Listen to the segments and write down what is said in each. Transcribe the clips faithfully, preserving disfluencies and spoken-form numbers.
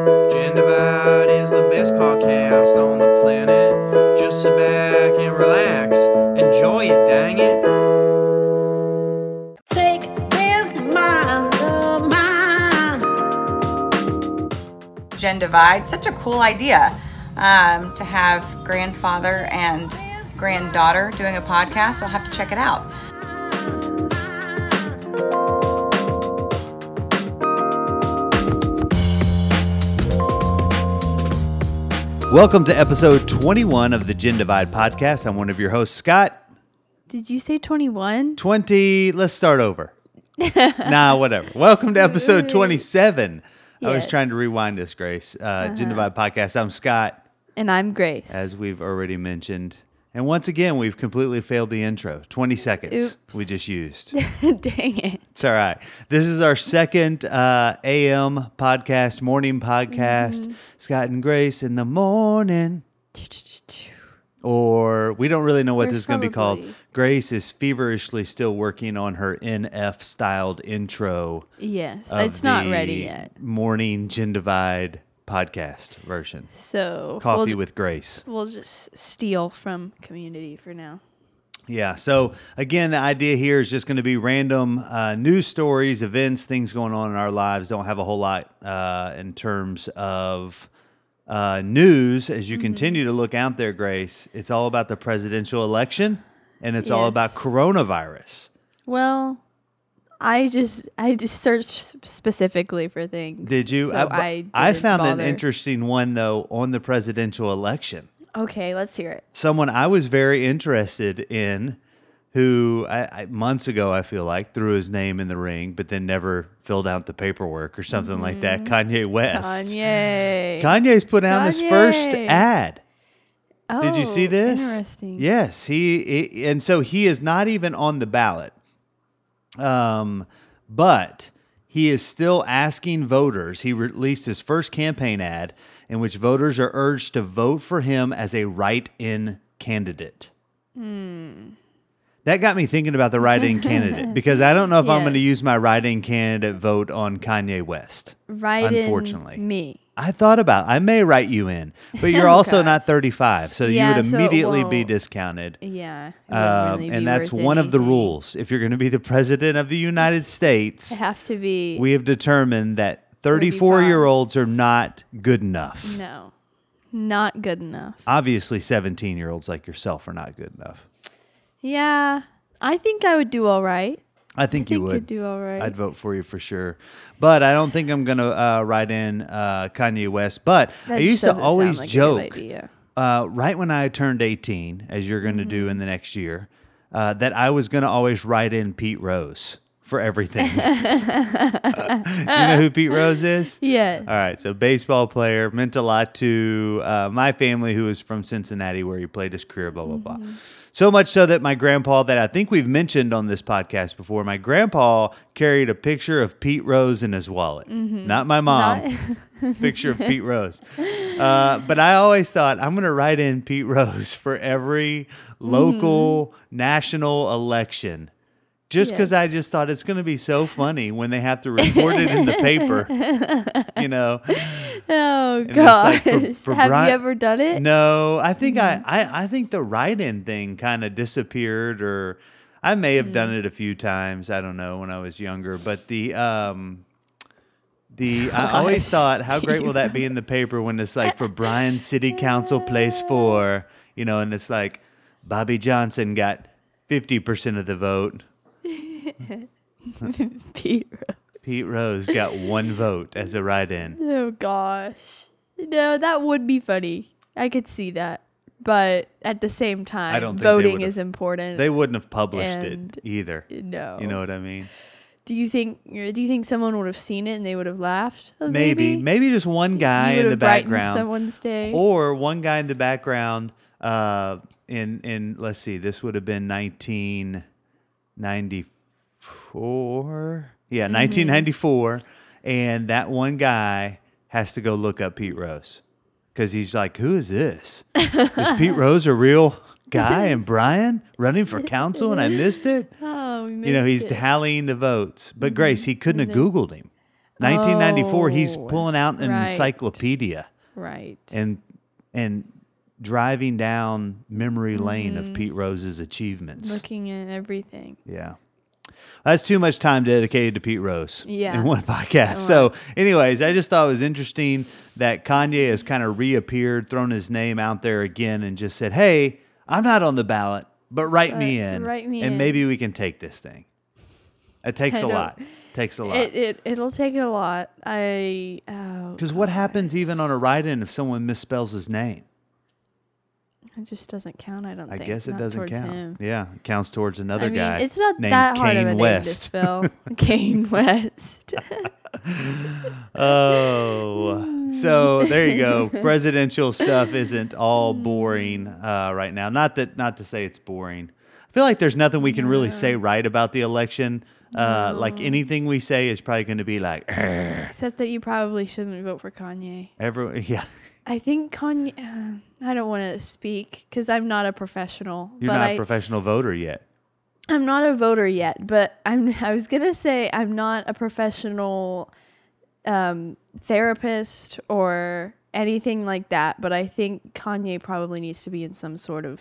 Gendervide is the best podcast on the planet. Just sit back and relax. Enjoy it, dang it. Take this mind of mine. Gendervide, such a cool idea um, to have grandfather and granddaughter doing a podcast. I'll have to check it out. Welcome to episode twenty-one of the Gen Divide podcast. I'm one of your hosts, Scott. Did you say twenty-one? twenty. Let's start over. Nah, whatever. Welcome to episode twenty-seven. Yes. I was trying to rewind this, Grace. Uh, uh-huh. Gen Divide podcast. I'm Scott. And I'm Grace. As we've already mentioned. And once again, we've completely failed the intro. twenty seconds Oops. We just used. Dang it. It's all right. This is our second uh, A M podcast, morning podcast. Mm-hmm. Scott and Grace in the morning. Or we don't really know what We're this is going to be called. Grace is feverishly still working on her N F styled intro. Yes, it's not ready yet. Morning Gen Divide podcast version. So Coffee we'll ju- with Grace. We'll just steal from Community for now. Yeah. So again, the idea here is just going to be random uh, news stories, events, things going on in our lives. Don't have a whole lot uh, in terms of uh, news. As you mm-hmm. continue to look out there, Grace, it's all about the presidential election and it's yes. all about coronavirus. Well, I just I just searched specifically for things. Did you? So I, I, I found bother. an interesting one, though, on the presidential election. Okay, let's hear it. Someone I was very interested in who I, I, months ago, I feel like, threw his name in the ring, but then never filled out the paperwork or something mm-hmm. like that. Kanye West. Kanye. Kanye's put out Kanye. his first ad. Oh, did you see this? Interesting. Yes. he, he And so he is not even on the ballot. Um, but he is still asking voters. He released his first campaign ad in which voters are urged to vote for him as a write-in candidate. Mm. That got me thinking about the write-in candidate because I don't know if yes. I'm going to use my write-in candidate vote on Kanye West. Write-in unfortunately. me. I thought about it. I may write you in, but you're also not thirty-five, so yeah, you would immediately so be discounted. Yeah. Um, really and that's one anything. of the rules. If you're going to be the president of the United States, I have to be. We have determined that thirty-four-year-olds are not good enough. No, not good enough. Obviously, seventeen-year-olds like yourself are not good enough. Yeah, I think I would do all right. I think I you think would. You'd do all right. I'd vote for you for sure. But I don't think I'm going to uh, write in uh, Kanye West. But that I used to always like joke, uh, right when I turned eighteen, as you're going to mm-hmm. do in the next year, uh, that I was going to always write in Pete Rose for everything. uh, you know who Pete Rose is? Yeah. All right. So baseball player, meant a lot to uh, my family, who is from Cincinnati, where he played his career, blah, blah, mm-hmm. blah. So much so that my grandpa, that I think we've mentioned on this podcast before, my grandpa carried a picture of Pete Rose in his wallet. Mm-hmm. Not my mom. Not- picture of Pete Rose. Uh, but I always thought, I'm going to write in Pete Rose for every local, mm. national election. Just because yeah. I just thought it's going to be so funny when they have to report it in the paper, you know. Oh, gosh. Like for, for have Bri- you ever done it? No. I think mm-hmm. I, I, I think the write-in thing kind of disappeared, or I may have mm-hmm. done it a few times. I don't know, when I was younger. But the... um. The, I always thought, how great will that be in the paper when it's like, for Bryan City Council Place four, you know, and it's like, Bobby Johnson got fifty percent of the vote. Pete Rose. Pete Rose got one vote as a write-in. Oh, gosh. No, that would be funny. I could see that. But at the same time, I don't think voting is important. They wouldn't have published it either. No. You know what I mean? Do you think do you think someone would have seen it and they would have laughed? Maybe. Maybe, maybe just one guy in the background. Someone's day. Or one guy in the background uh, in, in, let's see, this would have been nineteen ninety-four. Yeah, mm-hmm. nineteen ninety-four. And that one guy has to go look up Pete Rose because he's like, who is this? Is Pete Rose a real guy and Brian running for council and I missed it? Oh, we missed it. You know, he's tallying the votes. But Grace, he couldn't have Googled him. nineteen ninety-four, oh, he's pulling out an right. encyclopedia. Right. And and driving down memory lane mm-hmm. of Pete Rose's achievements. Looking at everything. Yeah. That's too much time dedicated to Pete Rose yeah. in one podcast. Right. So anyways, I just thought it was interesting that Kanye has kind of reappeared, thrown his name out there again, and just said, hey, I'm not on the ballot, but write but, me in. Write me and in. And maybe we can take this thing. It takes I a lot. It takes a lot. It, it, it'll take a lot. I Because oh, what happens even on a write-in if someone misspells his name? It just doesn't count, I don't I think. I guess it not doesn't count. Him. Yeah, it counts towards another I mean, guy. It's not named that hard Kane of a West. Name to spell. Kane West. Oh. So there you go. Presidential stuff isn't all boring uh, right now. Not that, not to say it's boring. I feel like there's nothing we can no. really say right about the election. Uh, no. Like anything we say is probably going to be like... Argh. Except that you probably shouldn't vote for Kanye. Every, yeah. I think Kanye... Uh, I don't want to speak because I'm not a professional. You're but not a I, professional voter yet. I'm not a voter yet, but I'm. I was gonna say I'm not a professional um, therapist or anything like that. But I think Kanye probably needs to be in some sort of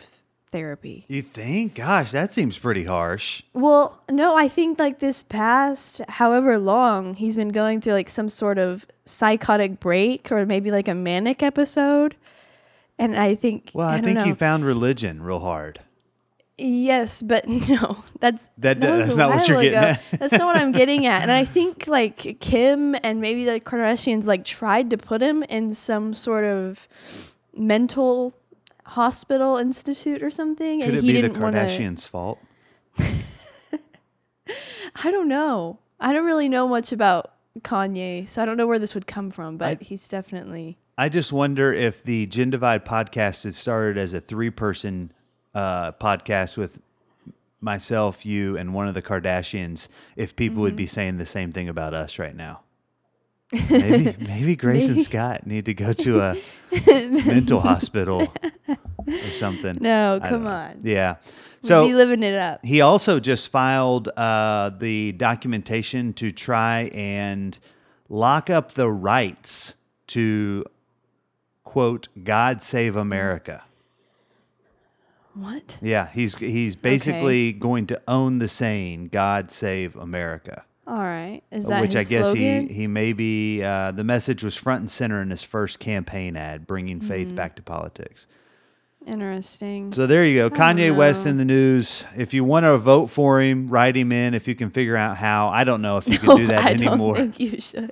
therapy. You think? Gosh, that seems pretty harsh. Well, no, I think like this past however long he's been going through like some sort of psychotic break or maybe like a manic episode. And I think well, I, I don't think know. He found religion real hard. Yes, but no, that's that, that that's not what you're ago. Getting at. That's not what I'm getting at. And I think like Kim and maybe the Kardashians like tried to put him in some sort of mental hospital institute or something. Could and it he be didn't the Kardashians' wanna... fault? I don't know. I don't really know much about Kanye, so I don't know where this would come from. But I... he's definitely. I just wonder if the Gen Divide podcast had started as a three-person uh, podcast with myself, you, and one of the Kardashians, if people mm-hmm. would be saying the same thing about us right now. Maybe, maybe Grace maybe. and Scott need to go to a mental hospital or something. No, come on. Yeah. So we'll be living it up. He also just filed uh, the documentation to try and lock up the rights to... quote, God save America. What? Yeah, he's he's basically okay. going to own the saying, God save America. All right. Is that Which his I guess slogan? he, he may be, uh, the message was front and center in his first campaign ad, bringing mm-hmm. faith back to politics. Interesting. So there you go. I Kanye West in the news. If you want to vote for him, write him in if you can figure out how. I don't know if you no, can do that I anymore. I don't think you should.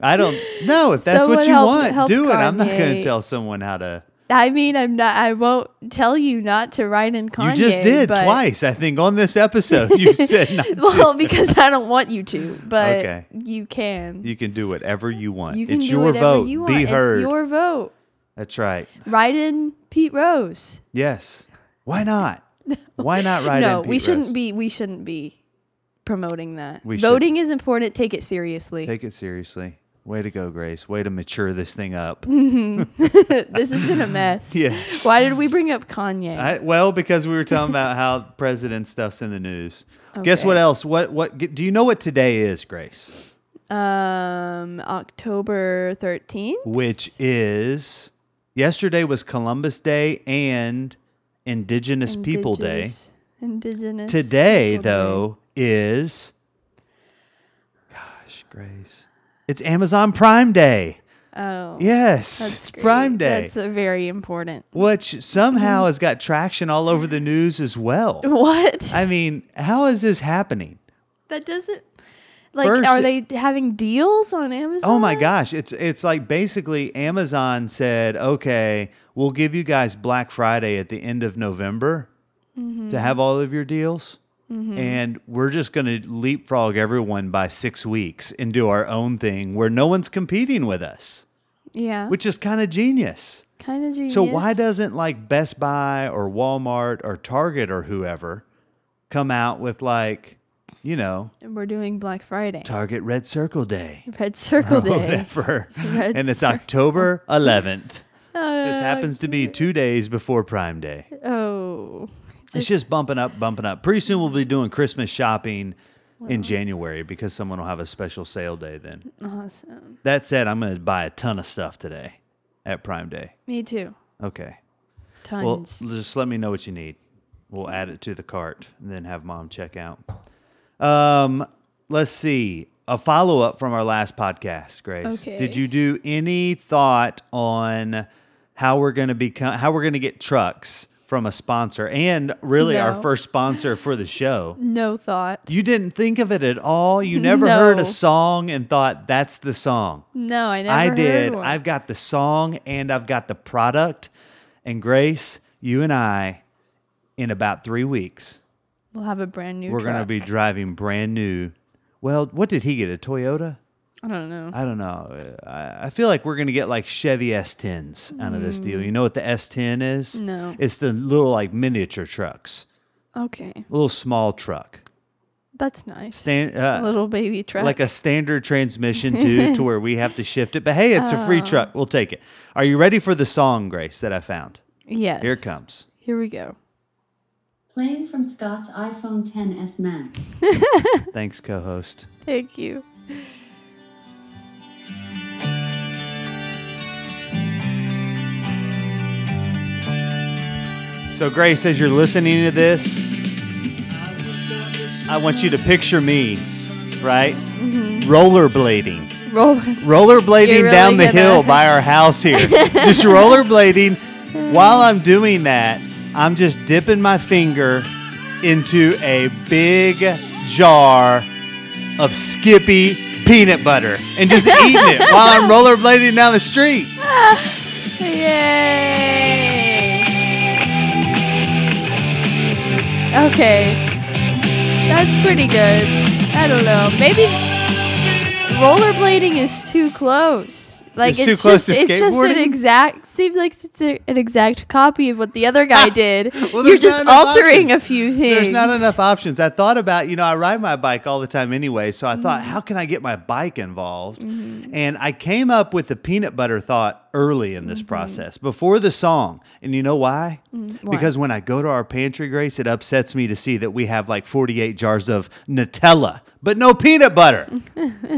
I don't know if that's Someone what you help, want. Help do it. Kanye. I'm not going to tell someone how to. I mean, I'm not. I won't tell you not to write in Kanye. You just did but... twice, I think, on this episode. You said not well, to. Because I don't want you to, but okay. you can. You can do whatever you want. You can it's do your whatever vote. You want. Be heard. It's your vote. That's right. Write in Pete Rose. Yes. Why not? no. Why not write no, in Pete Rose? No, we shouldn't be. We shouldn't be. Promoting that. We Voting should. Is important. Take it seriously. Take it seriously. Way to go, Grace. Way to mature this thing up. Mm-hmm. This has been a mess. Yes. Why did we bring up Kanye? I, well, because we were talking about how president stuff's in the news. Okay. Guess what else? What what do you know what today is, Grace? Um, October thirteenth, which is yesterday was Columbus Day and Indigenous, Indigenous People Day. Indigenous. Today, People though. Day. Is gosh, Grace. It's Amazon Prime Day. Oh. Yes. That's it's Prime Day. That's a very important. Which somehow has got traction all over the news as well. What? I mean, how is this happening? That doesn't like First, are they having deals on Amazon? Oh my gosh. It's it's like basically Amazon said, okay, we'll give you guys Black Friday at the end of November mm-hmm. to have all of your deals. Mm-hmm. And we're just going to leapfrog everyone by six weeks and do our own thing where no one's competing with us. Yeah. Which is kind of genius. Kind of genius. So why doesn't like Best Buy or Walmart or Target or whoever come out with like, you know. We're doing Black Friday. Target Red Circle Day. Red Circle Day. Whatever. Red and it's Cir- October eleventh. uh, this happens to be two days before Prime Day. Oh. It's just bumping up, bumping up. Pretty soon we'll be doing Christmas shopping Wow. In January, because someone will have a special sale day then. Awesome. That said, I'm going to buy a ton of stuff today at Prime Day. Me too. Okay. Tons. Well, just let me know what you need. We'll add it to the cart and then have Mom check out. Um, let's see. A follow-up from our last podcast, Grace. Okay. Did you do any thought on how we're going to become, how we're going to get trucks from a sponsor, and really no. our first sponsor for the show? No thought. You didn't think of it at all? You never no. heard a song and thought, that's the song? No, I never I heard did. One. I've got the song and I've got the product. And Grace, you and I, in about three weeks... We'll have a brand new We're truck. Going to be driving brand new... Well, what did he get? A Toyota? I don't know. I don't know. I feel like we're going to get like Chevy S tens out of this deal. You know what the S ten is? No. It's the little like miniature trucks. Okay. A little small truck. That's nice. Stan- uh, little baby truck. Like a standard transmission too, to where we have to shift it. But hey, it's oh. a free truck. We'll take it. Are you ready for the song, Grace, that I found? Yes. Here it comes. Here we go. Playing from Scott's iPhone X S Max. Thanks, co-host. Thank you. So, Grace, as you're listening to this, I want you to picture me, right? Mm-hmm. Rollerblading. Roller. Rollerblading really down the hill that. By our house here. Just rollerblading. While I'm doing that, I'm just dipping my finger into a big jar of Skippy peanut butter and just eating it while I'm rollerblading down the street. Yay. Okay, that's pretty good. I don't know. Maybe rollerblading is too close. Like it's, it's too close just, to skateboarding. It's just an exact. Seems like it's a, an exact copy of what the other guy did. Well, you're just altering options. A few things. There's not enough options. I thought about. You know, I ride my bike all the time anyway, so I mm-hmm. thought, how can I get my bike involved? Mm-hmm. And I came up with the peanut butter thought early in this mm-hmm. process, before the song. And you know why? Mm-hmm. Because when I go to our pantry, Grace, it upsets me to see that we have like forty-eight jars of Nutella, but no peanut butter.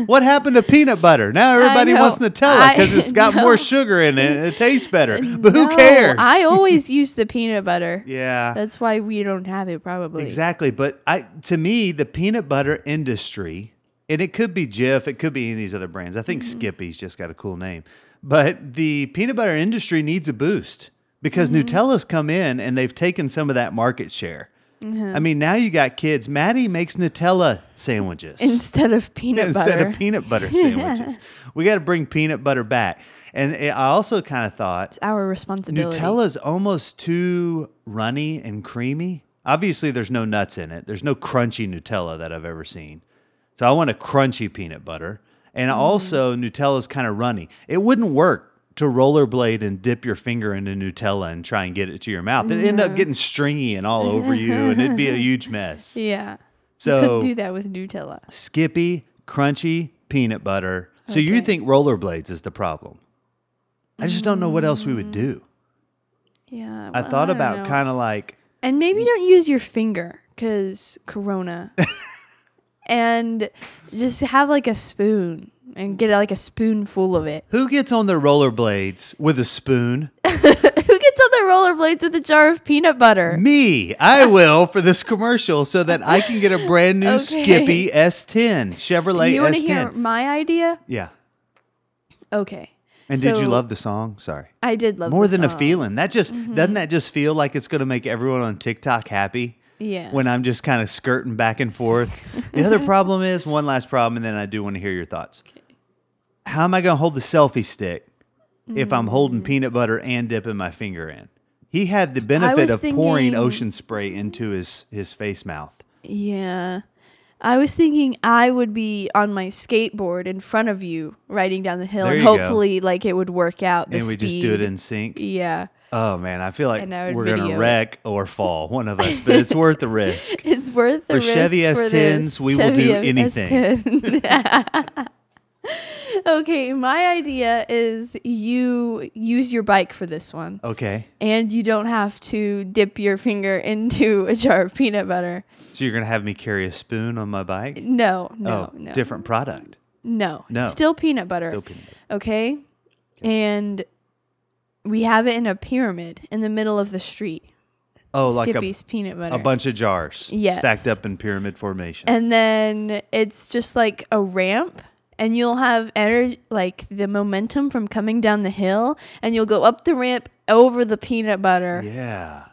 What happened to peanut butter? Now everybody wants Nutella because it's got no. more sugar in it. And it tastes better. But no, who cares? I always use the peanut butter. Yeah. That's why we don't have it probably. Exactly. But I, to me, the peanut butter industry, and it could be Jif, it could be any of these other brands. I think mm-hmm. Skippy's just got a cool name. But the peanut butter industry needs a boost because mm-hmm. Nutella's come in and they've taken some of that market share. Mm-hmm. I mean, now you got kids. Maddie makes Nutella sandwiches. Instead of peanut yeah, butter. Instead of peanut butter sandwiches. Yeah. We got to bring peanut butter back. And it, I also kind of thought... It's our responsibility. Nutella's almost too runny and creamy. Obviously, there's no nuts in it. There's no crunchy Nutella that I've ever seen. So I want a crunchy peanut butter. And mm-hmm. also, Nutella's kind of runny. It wouldn't work to rollerblade and dip your finger into Nutella and try and get it to your mouth. It'd no. end up getting stringy and all over you, and it'd be a huge mess. Yeah. So you could do that with Nutella. Skippy, crunchy, peanut butter. Okay. So you think rollerblades is the problem. I just don't know what else we would do. Yeah. Well, I thought I about kind of like... And maybe don't use your finger, because Corona... And just have like a spoon and get like a spoonful of it. Who gets on their rollerblades with a spoon? Who gets on their rollerblades with a jar of peanut butter? Me. I will for this commercial so that I can get a brand new okay. Skippy S ten. Chevrolet S ten. You want to hear my idea? Yeah. Okay. And so, did you love the song? Sorry. I did love More the song. More than a feeling. That just mm-hmm. doesn't that just feel like it's going to make everyone on TikTok happy? Yeah. When I'm just kind of skirting back and forth. The other problem is, one last problem, and then I do want to hear your thoughts. Okay. How am I going to hold the selfie stick mm-hmm. if I'm holding peanut butter and dipping my finger in? He had the benefit of thinking, pouring Ocean Spray into his, his face mouth. Yeah. I was thinking I would be on my skateboard in front of you riding down the hill, there and hopefully go. Like it would work out the And we speed. Just do it in sync? Yeah. Oh, man, I feel like we're going to wreck it. Or fall, one of us, but it's worth the risk. It's worth the for risk Chevy S tens, for Chevy S tens, we will do anything. Okay, my idea is you use your bike for this one. Okay. And you don't have to dip your finger into a jar of peanut butter. So you're going to have me carry a spoon on my bike? No, no, oh, no. Different product. No. No. Still peanut butter. Still peanut butter. Okay? And we have it in a pyramid in the middle of the street. Oh, Skippy's like a, peanut butter. A bunch of jars yes. stacked up in pyramid formation. And then it's just like a ramp. And you'll have energy, like the momentum from coming down the hill, and you'll go up the ramp over the peanut butter. Yeah.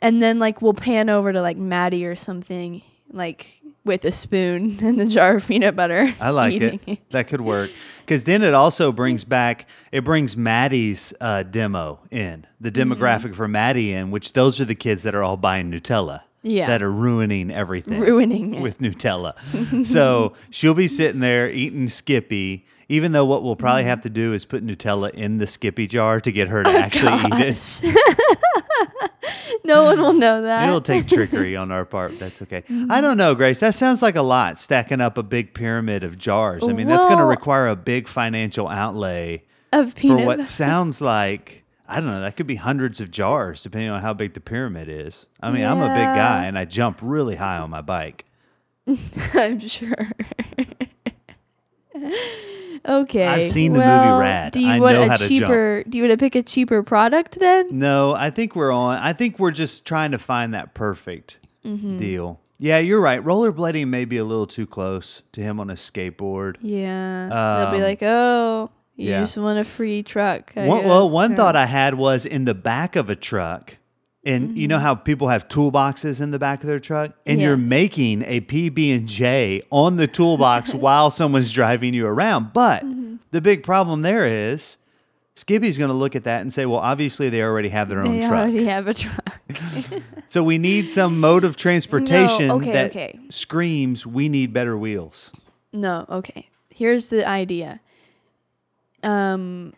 And then like we'll pan over to like Maddie or something, like with a spoon and the jar of peanut butter. I like it. it. That could work. Because then it also brings back, it brings Maddie's uh, demo in, the demographic mm-hmm. for Maddie in, which those are the kids that are all buying Nutella. Yeah. That are ruining everything. Ruining it. With Nutella. So she'll be sitting there eating Skippy, even though what we'll probably have to do is put Nutella in the Skippy jar to get her to oh, actually gosh. eat it. No one will know that. It'll take trickery on our part. That's okay. Mm-hmm. I don't know, Grace. That sounds like a lot, stacking up a big pyramid of jars. I mean, well, that's going to require a big financial outlay of peanut for what butter. Sounds like... I don't know. That could be hundreds of jars, depending on how big the pyramid is. I mean, yeah. I'm a big guy, and I jump really high on my bike. I'm sure. Okay. I've seen the well, movie Rad. Do you I want know a how cheaper, to jump. Do you want to pick a cheaper product then? No, I think we're on. I think we're just trying to find that perfect mm-hmm. deal. Yeah, you're right. Rollerblading may be a little too close to him on a skateboard. Yeah. Um, they'll be like, oh. You yeah. just want a free truck. I one, well, one yeah. thought I had was in the back of a truck, and mm-hmm. you know how people have toolboxes in the back of their truck? And yes. you're making a P B and J on the toolbox while someone's driving you around. But mm-hmm. the big problem there is Skippy's going to look at that and say, well, obviously they already have their own they truck. They already have a truck. So we need some mode of transportation no, okay, that okay. screams, we need better wheels. No, okay. Here's the idea. Um,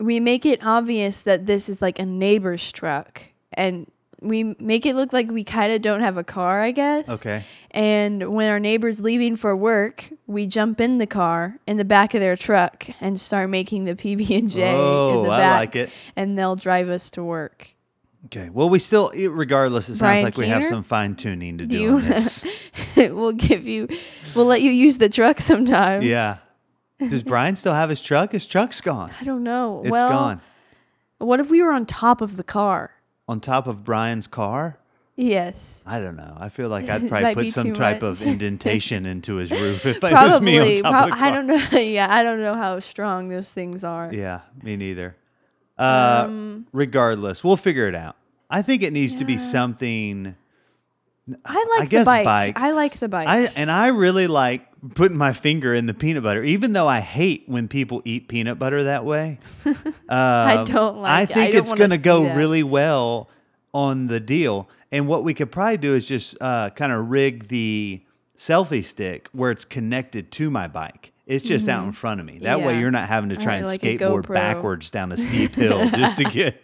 we make it obvious that this is like a neighbor's truck, and we make it look like we kind of don't have a car, I guess. Okay. And when our neighbor's leaving for work, we jump in the car in the back of their truck and start making the P B and J oh, in the back. I like it. And they'll drive us to work. Okay. Well, we still, regardless, it sounds Brian like Keener? We have some fine tuning to do, do on this. We'll give you, we'll let you use the truck sometimes. Yeah. Does Brian still have his truck? His truck's gone. I don't know. It's well, gone. What if we were on top of the car? On top of Brian's car? Yes. I don't know. I feel like I'd probably put some type much. of indentation into his roof if probably, it was me on top prob- of the car. I don't know. Yeah, I don't know how strong those things are. Yeah, me neither. Uh, um, regardless, we'll figure it out. I think it needs yeah. to be something... I like I the bike. bike. I like the bike. I, and I really like putting my finger in the peanut butter, even though I hate when people eat peanut butter that way. Um, I don't like I think it. I it's going to go that. really well on the deal. And what we could probably do is just uh, kind of rig the selfie stick where it's connected to my bike. It's just mm-hmm. out in front of me. That yeah. way you're not having to try and like skateboard backwards down a steep hill just to get...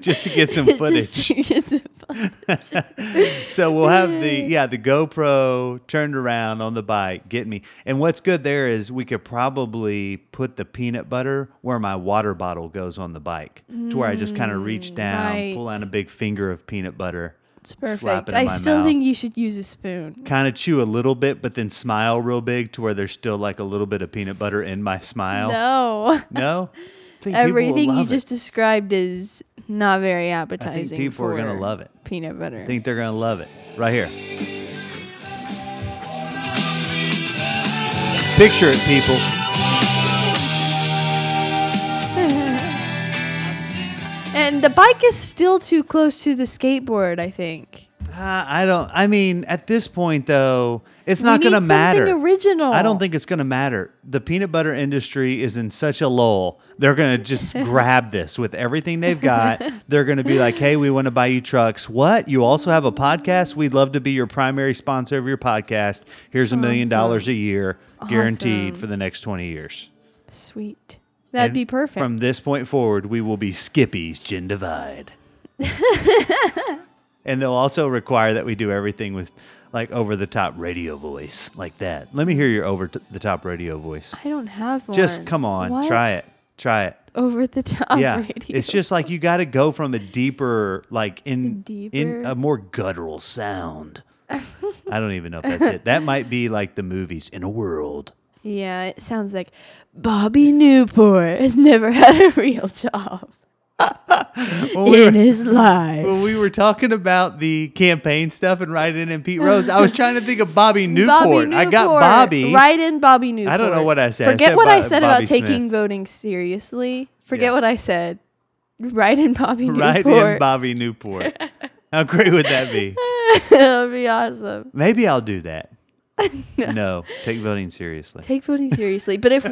just to get some footage. Get some footage. So we'll have the yeah the GoPro turned around on the bike, get me. And what's good there is we could probably put the peanut butter where my water bottle goes on the bike, mm, to where I just kind of reach down, right. pull out a big finger of peanut butter. It's perfect. Slap it in I my still mouth. think you should use a spoon. Kind of chew a little bit, but then smile real big to where there's still like a little bit of peanut butter in my smile. No, no. Everything you it. just described is not very appetizing. I think people for are going to love it. Peanut butter. I think they're going to love it. Right here. Picture it, people. And the bike is still too close to the skateboard, I think. Uh, I don't. I mean, at this point, though, it's not going to matter. Something original. I don't think it's going to matter. The peanut butter industry is in such a lull. They're going to just grab this with everything they've got. They're going to be like, hey, we want to buy you trucks. What? You also have a podcast? We'd love to be your primary sponsor of your podcast. Here's a million dollars a year guaranteed awesome. for the next twenty years. Sweet. That'd and be perfect. From this point forward, we will be Skippy's Gin Divide. And they'll also require that we do everything with like over-the-top radio voice like that. Let me hear your over-the-top radio voice. I don't have one. Just come on. What? Try it. Try it. Over-the-top yeah. radio. Yeah, it's just like you got to go from a deeper, like in, deeper? in a more guttural sound. I don't even know if that's it. That might be like the movies in a world. Yeah, it sounds like Bobby Newport has never had a real job. When we in were, his life. When we were talking about the campaign stuff and write-in and Pete Rose, I was trying to think of Bobby Newport. Bobby Newport. I got Bobby. Write-in Bobby Newport. I don't know what I said. Forget I said what Bo- I said Bobby about Smith. Taking voting seriously. Forget yeah. what I said. Write-in Bobby Newport. Write-in Bobby Newport. How great would that be? That would be awesome. Maybe I'll do that. No. no, take voting seriously. Take voting seriously. But if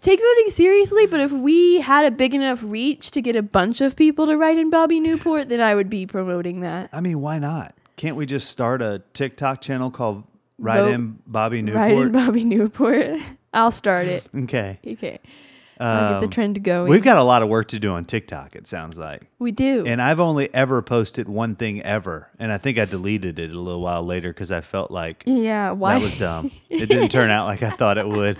take voting seriously, but if we had a big enough reach to get a bunch of people to write in Bobby Newport, then I would be promoting that. I mean, why not? Can't we just start a TikTok channel called Write Vote, in Bobby Newport? Write in Bobby Newport. I'll start it. Okay. Okay. Um, I'll get the trend going. We've got a lot of work to do on TikTok, it sounds like. We do. And I've only ever posted one thing ever. And I think I deleted it a little while later because I felt like yeah, why? that was dumb. It didn't turn out like I thought it would.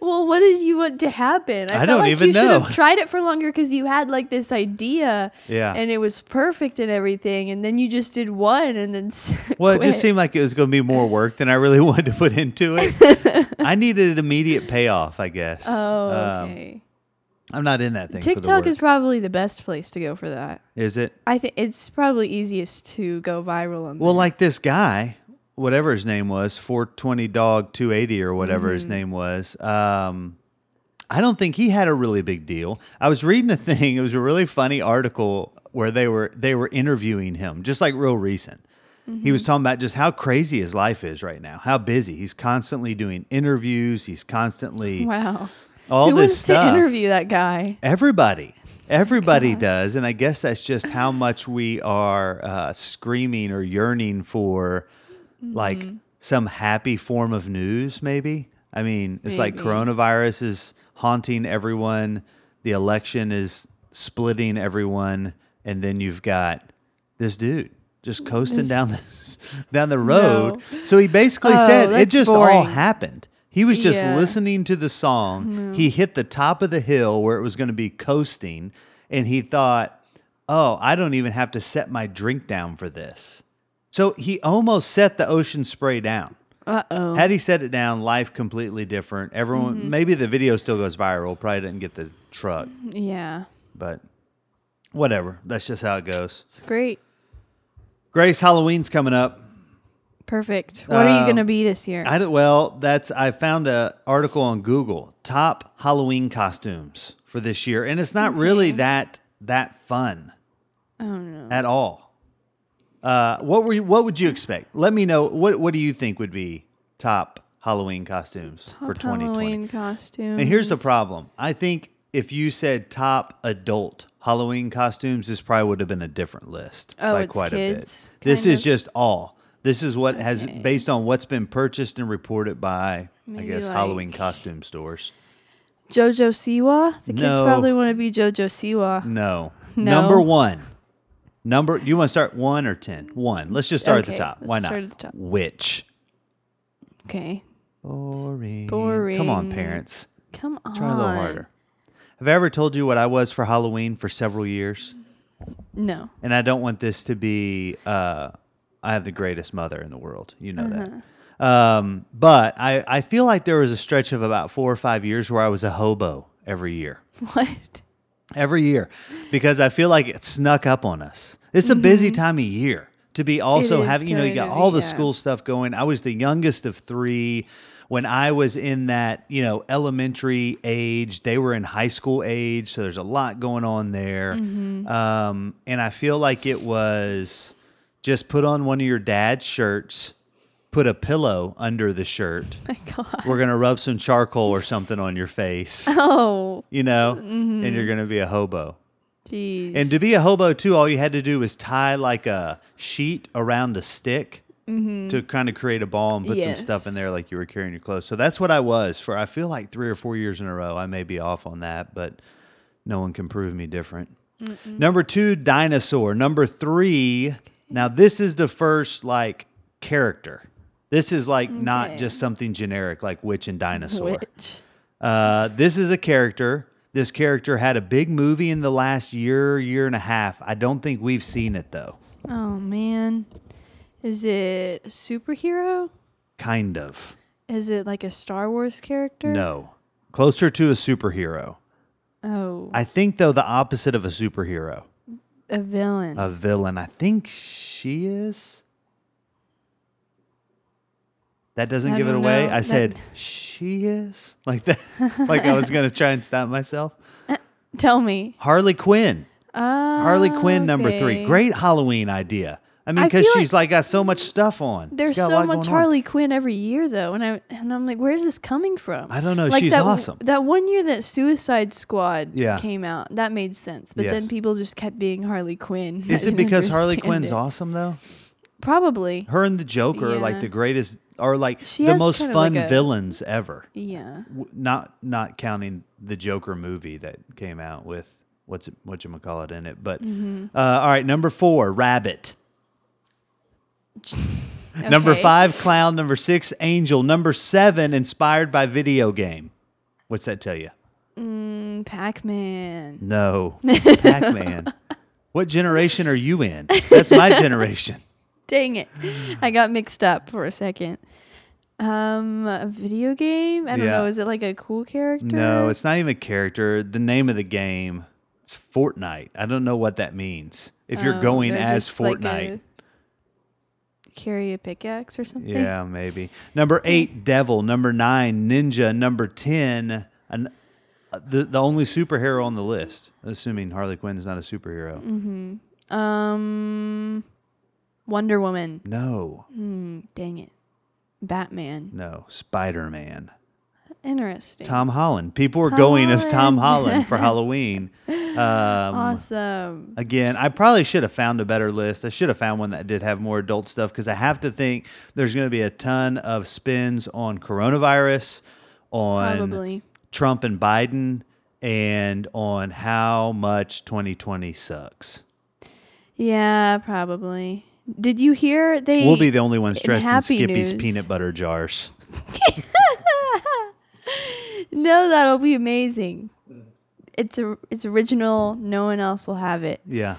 Well, what did you want to happen? I, I felt don't like even you know. You should have tried it for longer because you had like this idea yeah. and it was perfect and everything. And then you just did one and then Well, quit. It just seemed like it was going to be more work than I really wanted to put into it. I needed an immediate payoff, I guess. Oh, okay. Um, I'm not in that thing. TikTok is probably the best place to go for that. Is it? I think it's probably easiest to go viral on Well, that. Like this guy... whatever his name was, four twenty dog two eighty or whatever mm-hmm. his name was. Um, I don't think he had a really big deal. I was reading a thing. It was a really funny article where they were they were interviewing him, just like real recent. Mm-hmm. He was talking about just how crazy his life is right now, how busy. He's constantly doing interviews. He's constantly... Wow. All Who this wants stuff. Who to interview that guy? Everybody. Everybody God. Does. And I guess that's just how much we are uh, screaming or yearning for... like mm-hmm. some happy form of news, maybe. I mean, it's maybe. Like coronavirus is haunting everyone. The election is splitting everyone. And then you've got this dude just coasting this... down, this, down the road. No. So he basically oh, said it just boring. all happened. He was just yeah. listening to the song. No. He hit the top of the hill where it was going to be coasting. And he thought, oh, I don't even have to set my drink down for this. So he almost set the Ocean Spray down. Uh-oh. Had he set it down, life completely different. Everyone, mm-hmm. maybe the video still goes viral. Probably didn't get the truck. Yeah. But whatever. That's just how it goes. It's great. Grace, Halloween's coming up. Perfect. What um, are you going to be this year? I, well, that's I found an article on Google. Top Halloween costumes for this year. And it's not okay. really that that fun. Oh, no. At all. Uh, what were you, what would you expect? Let me know. What What do you think would be top Halloween costumes top for twenty twenty? Halloween costumes. And here's the problem. I think if you said top adult Halloween costumes, this probably would have been a different list. Oh, by it's quite kids. A bit. This of. Is just all. This is what okay. has based on what's been purchased and reported by Maybe I guess like Halloween costume stores. Jojo Siwa. The kids no. probably want to be Jojo Siwa. No. No. Number one. Number, you want to start one or ten? One. Let's just start okay, at the top. Let's Why not? Start at the top. Witch. Okay. Boring. Boring. Come on, parents. Come on. Try a little harder. Have I ever told you what I was for Halloween for several years? No. And I don't want this to be, uh, I have the greatest mother in the world. You know uh-huh. that. Um, but I, I feel like there was a stretch of about four or five years where I was a hobo every year. What? Every year, because I feel like it snuck up on us. It's mm-hmm. a busy time of year to be also having, you know, you got all the yeah. school stuff going. I was the youngest of three. When I was in that, you know, elementary age, they were in high school age. So there's a lot going on there. Mm-hmm. Um, and I feel like it was just put on one of your dad's shirts, put a pillow under the shirt. My God. We're going to rub some charcoal or something on your face. Oh. You know? Mm-hmm. And you're going to be a hobo. Jeez. And to be a hobo, too, all you had to do was tie like a sheet around a stick mm-hmm. to kind of create a ball and put yes. some stuff in there like you were carrying your clothes. So that's what I was for, I feel like, three or four years in a row. I may be off on that, but no one can prove me different. Mm-mm. Number two, dinosaur. Number three, now this is the first, like, character. This is like okay. not just something generic like witch and dinosaur. Witch. Uh, this is a character. This character had a big movie in the last year, year and a half. I don't think we've seen it though. Oh man. Is it a superhero? Kind of. Is it like a Star Wars character? No. Closer to a superhero. Oh. I think, though, the opposite of a superhero. A villain. A villain. I think she is. That doesn't I give it away. Know. I that... said, she is? Like that. Like I was going to try and stop myself. Tell me. Harley Quinn. Oh, Harley Quinn, okay. number three. Great Halloween idea. I mean, because she's like, like got so much stuff on. There's so much Harley on. Quinn every year, though, and I and I'm like, where's this coming from? I don't know. Like she's that, awesome. That one year that Suicide Squad yeah. came out, that made sense, but yes. then people just kept being Harley Quinn. Is it because Harley Quinn's it. awesome though? Probably. Her and the Joker yeah. are like the greatest, are like she the most fun like a, villains ever. Yeah. W- not not counting the Joker movie that came out with what's it, whatchamacallit in it, but mm-hmm. uh, all right, number four, Rabbit. Okay. Number five, clown. Number six, angel. Number seven, inspired by video game. What's that tell you? Mm, Pac-Man. No. Pac-Man. What generation are you in? That's my generation. Dang it. I got mixed up for a second. Um, a video game? I don't yeah. know. Is it like a cool character? No, it's not even a character. The name of the game, it's Fortnite. I don't know what that means. If you're um, going as Fortnite. Like a, carry a pickaxe or something. Yeah, maybe. Number eight, devil. Number nine, ninja. Number ten, an, the the only superhero on the list, assuming Harley Quinn is not a superhero. Mm-hmm. Um, Wonder Woman. No. Mm, dang it. Batman. No. Spider-Man. Interesting. Tom Holland. People were Tom going Holland. as Tom Holland for Halloween. Um, awesome. Again, I probably should have found a better list. I should have found one that did have more adult stuff because I have to think there's going to be a ton of spins on coronavirus, on probably. Trump and Biden, and on how much twenty twenty sucks. Yeah, probably. Did you hear they... We'll be the only ones dressed in, in Skippy's news. peanut butter jars. No, that'll be amazing. It's a, it's original. No one else will have it. Yeah.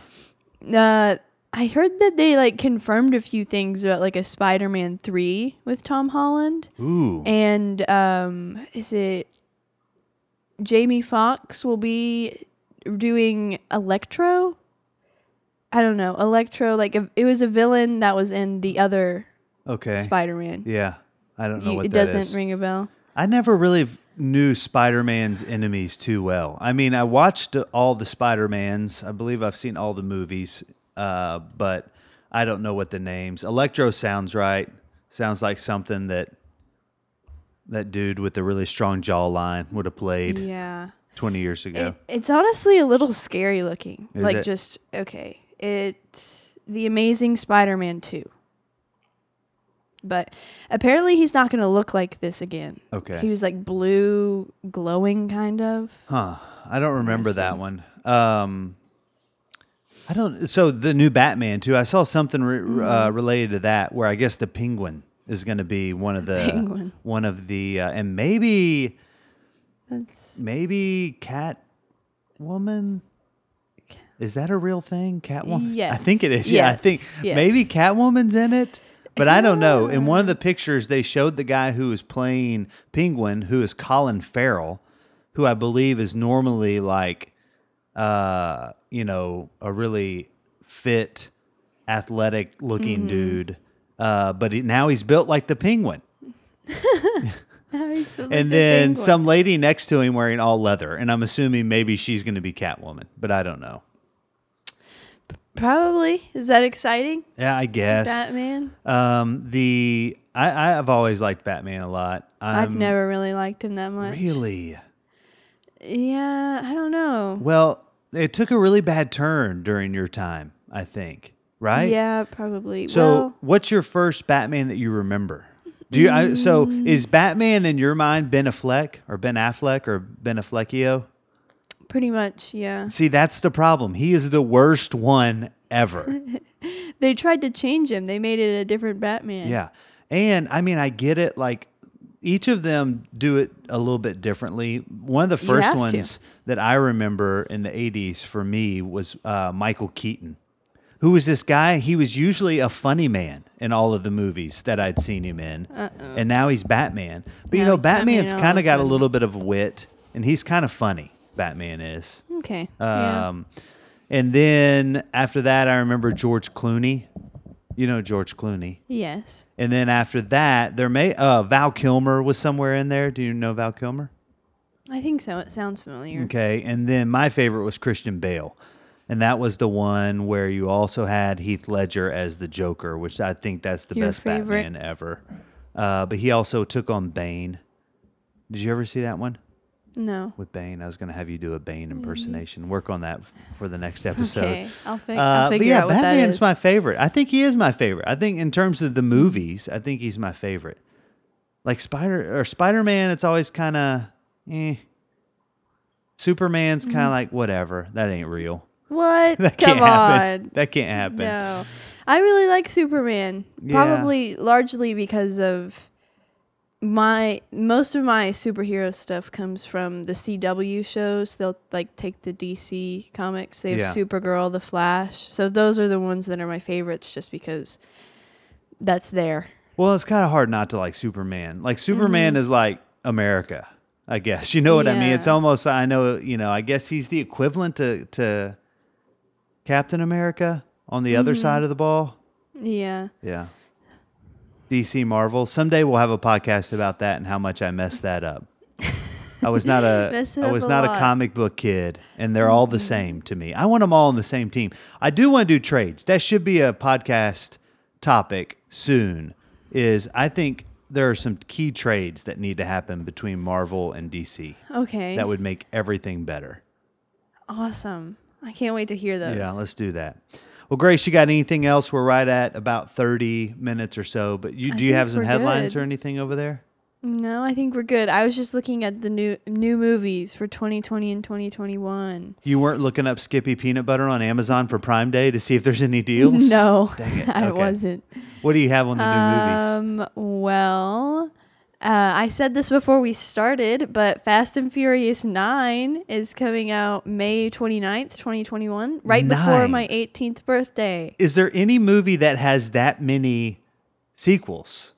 Uh, I heard that they like confirmed a few things about like a Spider-Man three with Tom Holland. Ooh. And um, is it Jamie Foxx will be doing Electro? I don't know. Electro, like a, it was a villain that was in the other okay. Spider-Man. Yeah. I don't know you, what it that is. It doesn't ring a bell. I never really knew Spider-Man's enemies too well. I mean, I watched all the Spider-Mans. I believe I've seen all the movies, uh, but I don't know what the names. Electro sounds right. Sounds like something that that dude with the really strong jawline would have played yeah. twenty years ago. It, it's honestly a little scary looking. Is like it? Just, okay. It's The Amazing Spider-Man two. But apparently he's not going to look like this again. Okay. He was like blue, glowing kind of. Huh. I don't remember that one. Um, I don't. So the new Batman too. I saw something re- mm-hmm. uh, related to that where I guess the Penguin is going to be one of the penguin. one of the uh, and maybe That's... maybe Catwoman. Cat... Is that a real thing? Catwoman. Yes. I think it is. Yes. Yeah. I think yes. maybe Catwoman's in it. But I don't know. In one of the pictures, they showed the guy who is playing Penguin, who is Colin Farrell, who I believe is normally like, uh, you know, a really fit, athletic-looking mm-hmm. dude. Uh, but he, now he's built like the Penguin. now he's built and like then the some lady next to him wearing all leather. And I'm assuming maybe she's going to be Catwoman, but I don't know. Probably. Is that exciting? Yeah, I guess. Batman? Um, the I, I've always liked Batman a lot. I'm, I've never really liked him that much. Really? Yeah, I don't know. Well, it took a really bad turn during your time, I think. Right? Yeah, probably. So well, what's your first Batman that you remember? Do you? I, so is Batman in your mind Ben Affleck or Ben Affleck or Ben Affleckio? Pretty much, yeah. See, that's the problem. He is the worst one ever. They tried to change him. They made it a different Batman. Yeah. And I mean, I get it. Like, each of them do it a little bit differently. One of the first ones to. that I remember in the eighties for me was uh, Michael Keaton, who was this guy. He was usually a funny man in all of the movies that I'd seen him in. Uh-oh. And now he's Batman. But, now you know, Batman's kind of got a little bit of wit, and he's kind of funny. Batman is. Okay. Um, yeah. And then after that, I remember George Clooney. You know George Clooney. Yes. And then after that, there may uh, Val Kilmer was somewhere in there. Do you know Val Kilmer? I think so. It sounds familiar. Okay. And then my favorite was Christian Bale. And that was the one where you also had Heath Ledger as the Joker, which I think that's the Your best favorite. Batman ever. Uh, but he also took on Bane. Did you ever see that one? No. With Bane. I was going to have you do a Bane impersonation. Mm-hmm. Work on that f- for the next episode. Okay. I'll, fi- uh, I'll figure yeah, out what Batman that is. Batman is my favorite. I think he is my favorite. I think in terms of the movies, I think he's my favorite. Like Spider or Spider-Man, it's always kind of eh. Superman's kind of mm-hmm. like whatever. That ain't real. What? That Come can't on. Happen. That can't happen. No. I really like Superman. Yeah. Probably largely because of My most of my superhero stuff comes from the C W shows. They'll like take the D C comics. They have yeah. Supergirl, The Flash. So those are the ones that are my favorites, just because that's there. Well, it's kind of hard not to like Superman. Like Superman mm-hmm. is like America, I guess. You know what yeah. I mean? It's almost I know you know. I guess he's the equivalent to to Captain America on the mm-hmm. other side of the ball. Yeah. Yeah. D C Marvel. Someday we'll have a podcast about that and how much I messed that up. I was not a I was a not lot. a comic book kid, and they're mm-hmm. all the same to me. I want them all on the same team. I do want to do trades. That should be a podcast topic soon. Is I think there are some key trades that need to happen between Marvel and D C. Okay. That would make everything better. Awesome. I can't wait to hear those. Yeah, let's do that. Well, Grace, you got anything else? We're right at about thirty minutes or so, but you, do you have some headlines good. or anything over there? No, I think we're good. I was just looking at the new new movies for twenty twenty and twenty twenty-one. You weren't looking up Skippy Peanut Butter on Amazon for Prime Day to see if there's any deals? No, Dang it. I okay. wasn't. What do you have on the new movies? Um, well, uh, I said this before we started, but Fast and Furious nine is coming out May twenty-ninth, twenty twenty-one, right Nine. before my eighteenth birthday. Is there any movie that has that many sequels?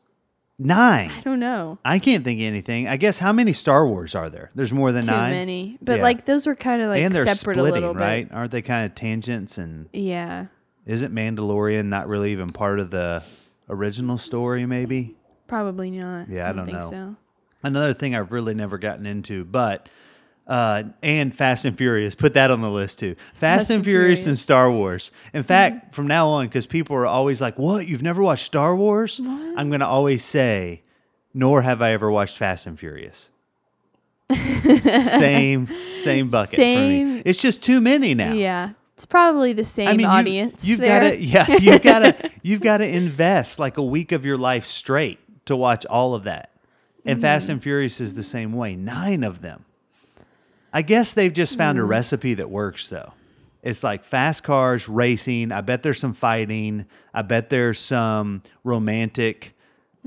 Nine. I don't know. I can't think of anything. I guess how many Star Wars are there? There's more than Too nine. Too many. But yeah. like those are kind of like and they're separate splitting, a little bit. Right? Aren't they kind of tangents and Yeah. Isn't Mandalorian not really even part of the original story maybe? Probably not. Yeah, I don't, I don't think know. So. Another thing I've really never gotten into, but uh, and Fast and Furious, put that on the list too. Fast, Fast and, and Furious, Furious and Star Wars. In fact, mm-hmm. from now on, because people are always like, "What? You've never watched Star Wars?" What? I'm going to always say, "Nor have I ever watched Fast and Furious." same, same bucket. Same. For me. It's just too many now. Yeah. It's probably the same I mean, audience. You, you've got to, yeah, you've got to, you've got to invest like a week of your life straight to watch all of that. And mm. Fast and Furious is the same way. Nine of them. I guess they've just found mm. a recipe that works, though. It's like fast cars, racing. I bet there's some fighting. I bet there's some romantic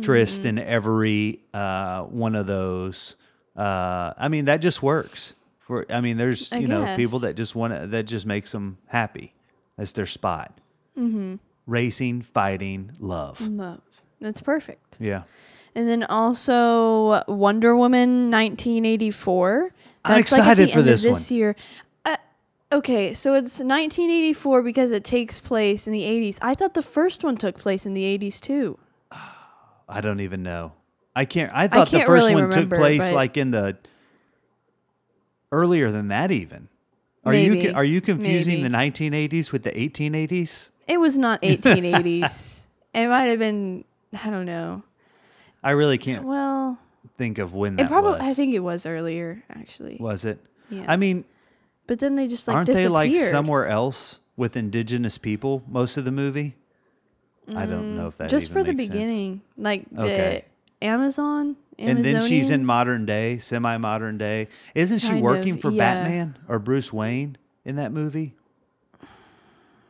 tryst mm. in every uh, one of those. Uh, I mean, that just works. For I mean, there's I you guess. know people that just want that just makes them happy. That's their spot. Mm-hmm. Racing, fighting, love. Love. That's perfect. Yeah. And then also Wonder Woman nineteen eighty-four. That's I'm excited like for this, this one. Year. Uh, okay, so it's nineteen eighty-four because it takes place in the eighties. I thought the first one took place in the eighties too. I don't even know. I can't I thought I can't the first really one remember, took place like in the earlier than that even. Are maybe, you are you confusing maybe. the nineteen eighties with the eighteen eighties? It was not eighteen eighties. It might have been I don't know. I really can't well, think of when that it probably, was. I think it was earlier, actually. Was it? Yeah. I mean... But then they just, like, aren't disappeared. Aren't they, like, somewhere else with indigenous people most of the movie? Mm, I don't know if that just even for the makes beginning. Sense. Like, okay. the Amazon, Amazonians. And then she's in modern day, semi-modern day. Isn't she kind working of, for yeah. Batman or Bruce Wayne in that movie?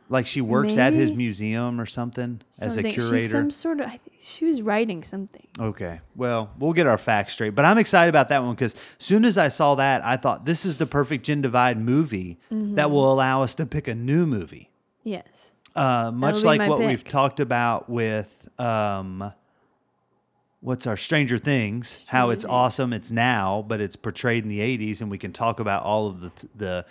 Like she works Maybe. at his museum or something, something as a curator. She's some sort of, I think she was writing something. Okay. Well, we'll get our facts straight. But I'm excited about that one because as soon as I saw that, I thought this is the perfect Gen Divide movie mm-hmm. that will allow us to pick a new movie. Yes. Uh, much like what pick. we've talked about with um, what's our Stranger Things, Stranger how it's Things. awesome. It's now, but it's portrayed in the eighties, and we can talk about all of the the.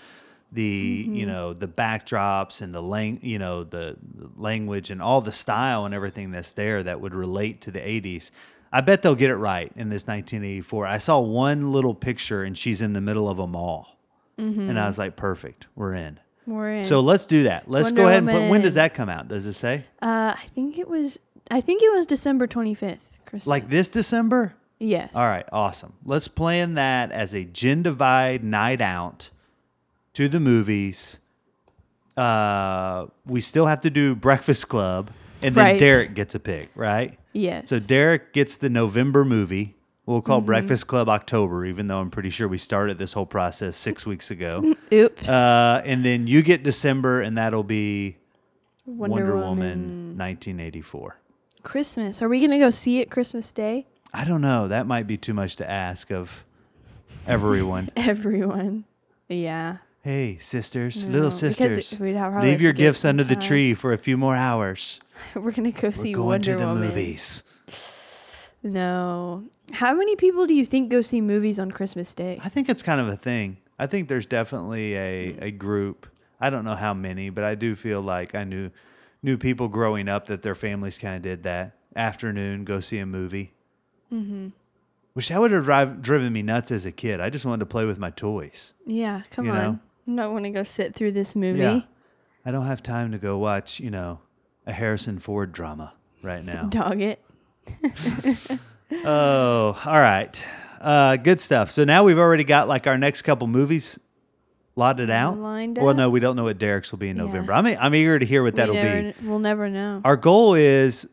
The mm-hmm. you know the backdrops and the lang you know the, the language and all the style and everything that's there that would relate to the eighties. I bet they'll get it right in this nineteen eighty-four. I saw one little picture and she's in the middle of them all, mm-hmm. and I was like, perfect, we're in. We're in. So let's do that. Let's Wonder go ahead Woman. and put. When does that come out? Does it say? Uh, I think it was. I think it was December twenty-fifth. Christmas. Like this December? Yes. All right. Awesome. Let's plan that as a Gen Divide night out. To the movies. Uh, we still have to do Breakfast Club. And then right. Derek gets a pick, right? Yes. So Derek gets the November movie. We'll call mm-hmm. Breakfast Club October, even though I'm pretty sure we started this whole process six weeks ago. Oops. Uh, and then you get December, and that'll be Wonder, Wonder Woman. Woman nineteen eighty-four. Christmas. Are we going to go see it Christmas Day? I don't know. That might be too much to ask of everyone. everyone. Yeah. Hey, sisters, no, little sisters, leave your gifts under the tree for a few more hours. We're going to go see Wonder Woman. We're going to the movies. No. How many people do you think go see movies on Christmas Day? I think it's kind of a thing. I think there's definitely a, a group. I don't know how many, but I do feel like I knew knew people growing up that their families kind of did that. Afternoon, go see a movie. Mm-hmm. Which that would have drive, driven me nuts as a kid. I just wanted to play with my toys. Yeah, come you on. Know? I don't want to go sit through this movie. Yeah. I don't have time to go watch, you know, a Harrison Ford drama right now. Dog it. Oh, all right. Uh, good stuff. So now we've already got like our next couple movies lotted out. Lined up. Well, no, we don't know what Derek's will be in yeah. November. I'm I'm eager to hear what we that'll never, be. We'll never know. Our goal is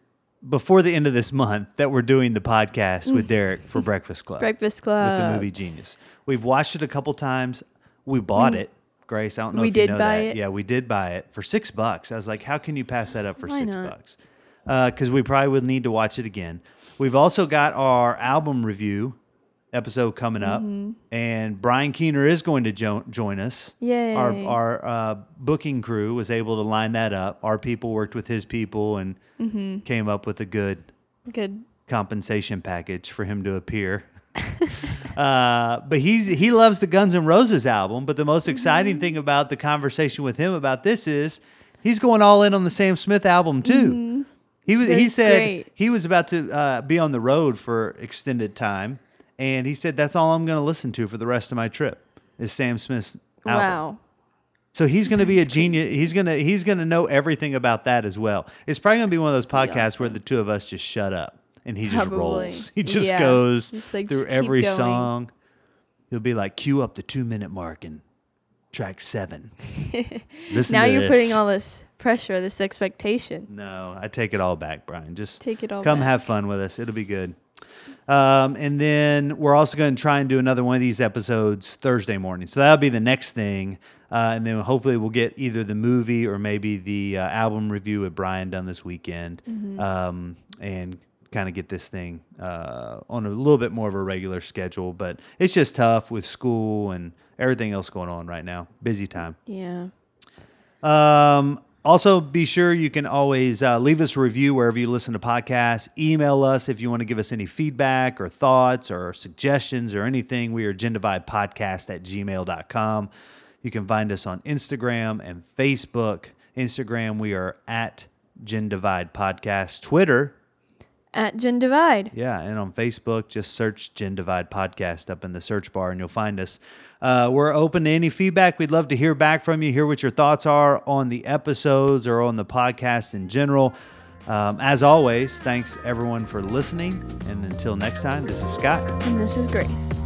before the end of this month that we're doing the podcast with Derek for Breakfast Club. Breakfast Club. With the movie Genius. We've watched it a couple times. We bought mm. it, Grace. I don't know we if you know that. We did buy it. Yeah, we did buy it for six bucks. I was like, how can you pass that up for Why six not? bucks? Because uh, we probably would need to watch it again. We've also got our album review episode coming up. Mm-hmm. And Brian Keener is going to jo- join us. Yay. Our, our uh, booking crew was able to line that up. Our people worked with his people and mm-hmm. came up with a good, good compensation package for him to appear. uh, but he's he loves the Guns N' Roses album. But the most exciting mm-hmm. thing about the conversation with him about this is he's going all in on the Sam Smith album too. Mm-hmm. He was That's he said great. he was about to uh, be on the road for extended time, and he said that's all I'm going to listen to for the rest of my trip is Sam Smith's album. Wow. So he's going to be a genius. He's going to he's going to know everything about that as well. It's probably going to be one of those podcasts awesome. where the two of us just shut up. And he Probably. just rolls. He just yeah. goes just like, through just every going. song. He'll be like, cue up the two-minute mark in track seven. Listen now to you're this. putting all this pressure, this expectation. No, I take it all back, Brian. Just take it all come back. Have fun with us. It'll be good. Um, and then we're also going to try and do another one of these episodes Thursday morning. So that'll be the next thing. Uh, and then hopefully we'll get either the movie or maybe the uh, album review with Brian done this weekend. Mm-hmm. Um, and... kind of get this thing uh, on a little bit more of a regular schedule. But it's just tough with school and everything else going on right now. Busy time. Yeah. Um, also, be sure you can always uh, leave us a review wherever you listen to podcasts. Email us if you want to give us any feedback or thoughts or suggestions or anything. We are gendividepodcast at gmail dot com. You can find us on Instagram and Facebook. Instagram, we are at gendividepodcast. Twitter. At Gen Divide. Yeah, and on Facebook, just search Gen Divide Podcast up in the search bar and you'll find us. Uh, we're open to any feedback. We'd love to hear back from you, hear what your thoughts are on the episodes or on the podcast in general. Um, as always, thanks everyone for listening. And until next time, this is Scott. And this is Grace.